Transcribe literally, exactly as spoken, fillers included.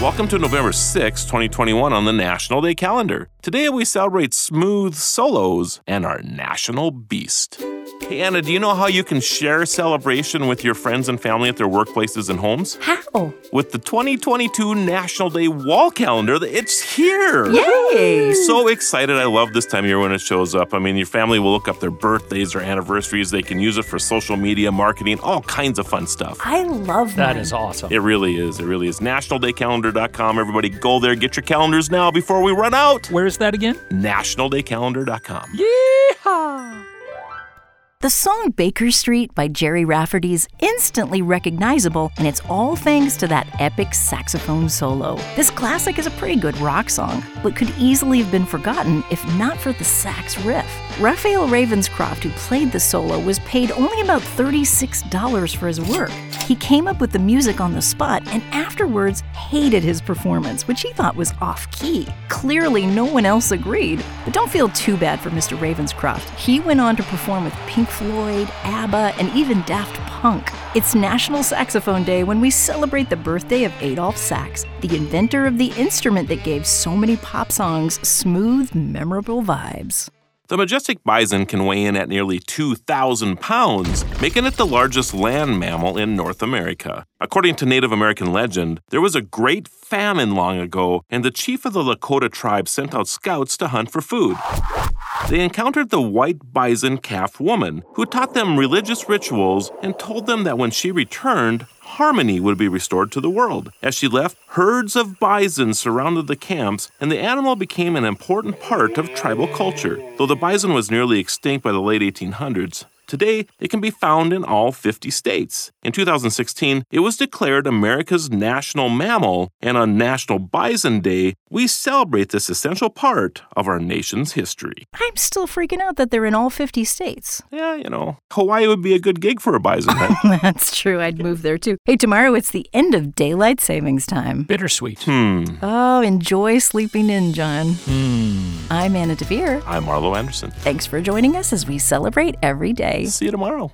Welcome to November sixth, twenty twenty-one on the National Day calendar. Today we celebrate smooth solos and our national beast. Hey Anna, do you know how you can share celebration with your friends and family at their workplaces and homes? How? With the twenty twenty-two National Day wall calendar, it's here! Yay! So excited. I love this time of year when it shows up. I mean, your family will look up their birthdays or anniversaries. They can use it for social media, marketing, all kinds of fun stuff. I love that. That is awesome. It really is. It really is. national day calendar dot com. Everybody go there. Get your calendars now before we run out. Where is that again? national day calendar dot com. Yeehaw! The song Baker Street by Gerry Rafferty is instantly recognizable, and it's all thanks to that epic saxophone solo. This classic is a pretty good rock song, but could easily have been forgotten if not for the sax riff. Rafael Ravenscroft, who played the solo, was paid only about thirty-six dollars for his work. He came up with the music on the spot and afterwards hated his performance, which he thought was off-key. Clearly, no one else agreed. But don't feel too bad for Mister Ravenscroft. He went on to perform with Pink Floyd, ABBA, and even Daft Punk. It's National Saxophone Day when we celebrate the birthday of Adolfe Sax, the inventor of the instrument that gave so many pop songs smooth, memorable vibes. The majestic bison can weigh in at nearly two thousand pounds, making it the largest land mammal in North America. According to Native American legend, there was a great famine long ago, and the chief of the Lakota tribe sent out scouts to hunt for food. They encountered the White Bison Calf Woman, who taught them religious rituals and told them that when she returned, harmony would be restored to the world. As she left, herds of bison surrounded the camps, and the animal became an important part of tribal culture. Though the bison was nearly extinct by the late eighteen hundreds, today, it can be found in all fifty states. In two thousand sixteen, it was declared America's national mammal, and on National Bison Day, we celebrate this essential part of our nation's history. I'm still freaking out that they're in all fifty states. Yeah, you know, Hawaii would be a good gig for a bison, right? That's true. I'd move there, too. Hey, tomorrow it's the end of daylight savings time. Bittersweet. Hmm. Oh, enjoy sleeping in, John. Hmm. I'm Anna Devere. I'm Marlo Anderson. Thanks for joining us as we celebrate every day. See you tomorrow.